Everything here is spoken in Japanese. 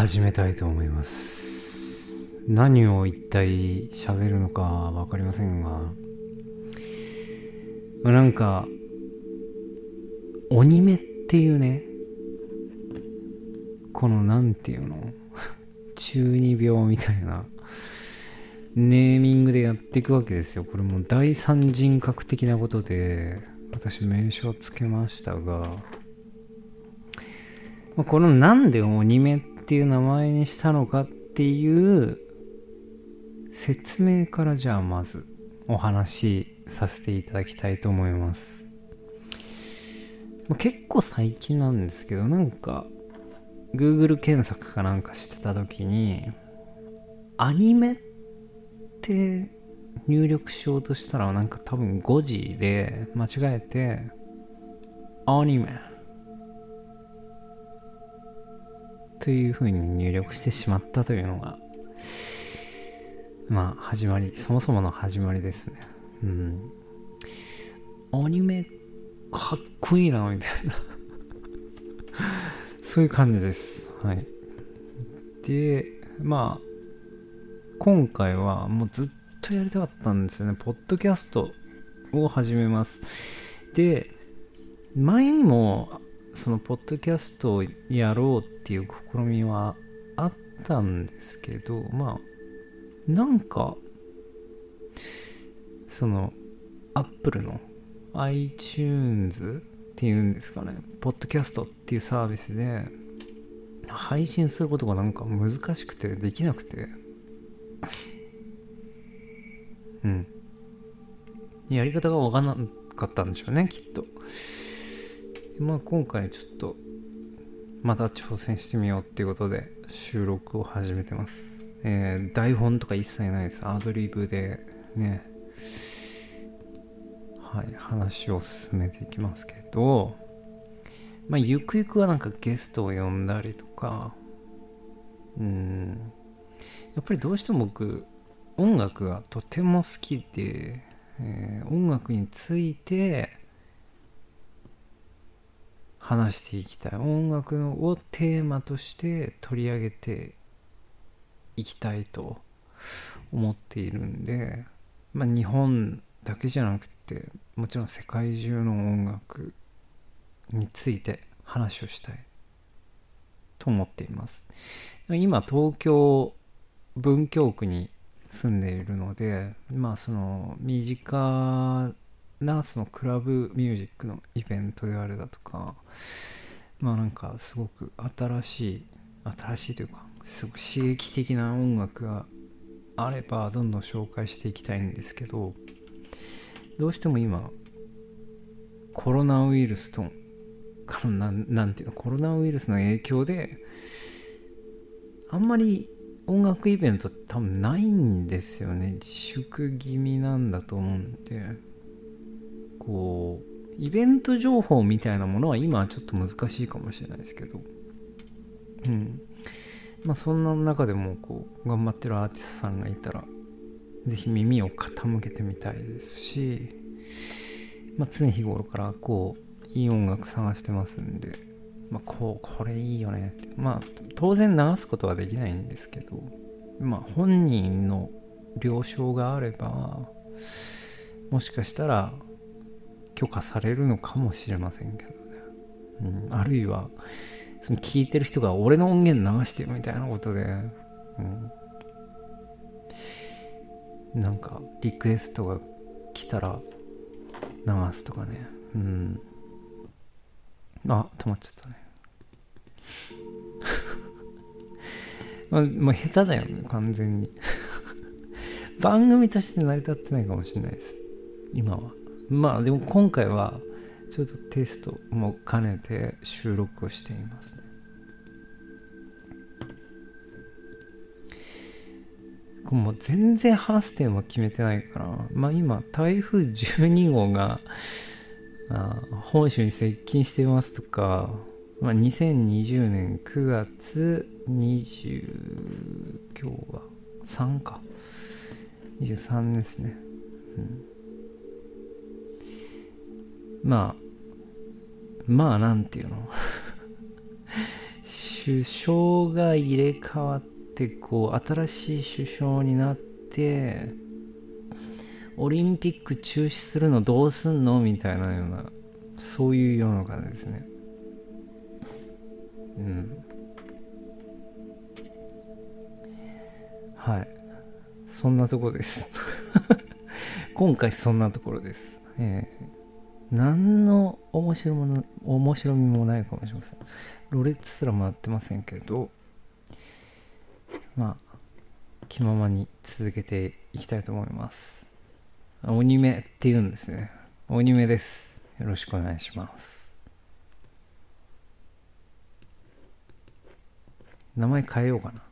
始めたいと思います。何を一体喋るのかわかりませんが、なんか鬼目っていうね、このなんていうの中二病みたいなネーミングでやっていくわけですよ。これも第三人格的なことで私名称つけましたが、このなんで鬼目っていう名前にしたのかっていう説明から、じゃあまずお話しさせていただきたいと思います。結構最近なんですけど、なんか Google 検索かなんかしてた時にアニメって入力しようとしたら、なんか多分5時で間違えてアニメという風に入力してしまったというのが始まり、そもそもの始まりですね。アニメかっこいいなみたいなそういう感じです。はい。で今回はもうずっとやりたかったんですよね。ポッドキャストを始めます。で前にもそのポッドキャストをやろうっていう試みはあったんですけど、なんかそのアップルの iTunes っていうんですかね、ポッドキャストっていうサービスで配信することがなんか難しくてできなくて、やり方がわからなかったんでしょうね、きっと。今回ちょっとまた挑戦してみようっていうことで収録を始めてます。台本とか一切ないです。アドリブでね、話を進めていきますけど、ゆくゆくはなんかゲストを呼んだりとか、やっぱりどうしても僕音楽がとても好きで、音楽について話していきたい、音楽をテーマとして取り上げていきたいと思っているんで、日本だけじゃなくてもちろん世界中の音楽について話をしたいと思っています。今東京文京区に住んでいるので、その身近なそのクラブミュージックのイベントであれだとか、なんかすごく新しいというかすごく刺激的な音楽があればどんどん紹介していきたいんですけど、どうしても今コロナウイルスとかのコロナウイルスの影響であんまり音楽イベントって多分ないんですよね。自粛気味なんだと思うんで、イベント情報みたいなものは今はちょっと難しいかもしれないですけど、そんな中でも頑張ってるアーティストさんがいたらぜひ耳を傾けてみたいですし、常日頃からいい音楽探してますんで、これいいよねって当然流すことはできないんですけど、本人の了承があればもしかしたら許可されるのかもしれませんけどね、あるいはその聞いてる人が俺の音源流してよみたいなことで、なんかリクエストが来たら流すとかね。止まっちゃったねもう下手だよね完全に番組として成り立ってないかもしれないです今は。でも今回はちょっとテストも兼ねて収録をしていますね。もう全然話すテーマ決めてないから、今台風12号が本州に接近してますとか、2020年9月20、今日は3か、23ですね。なんていうの首相が入れ替わってこう新しい首相になってオリンピック中止するのどうすんのみたいなような、そういう世の中ですね。うん。はい。そんなとこです。今回そんなところです。何の面白みもないかもしれません。ロレッツすら回ってませんけど、まあ気ままに続けていきたいと思います。鬼目って言うんですね。鬼目です。よろしくお願いします。名前変えようかな。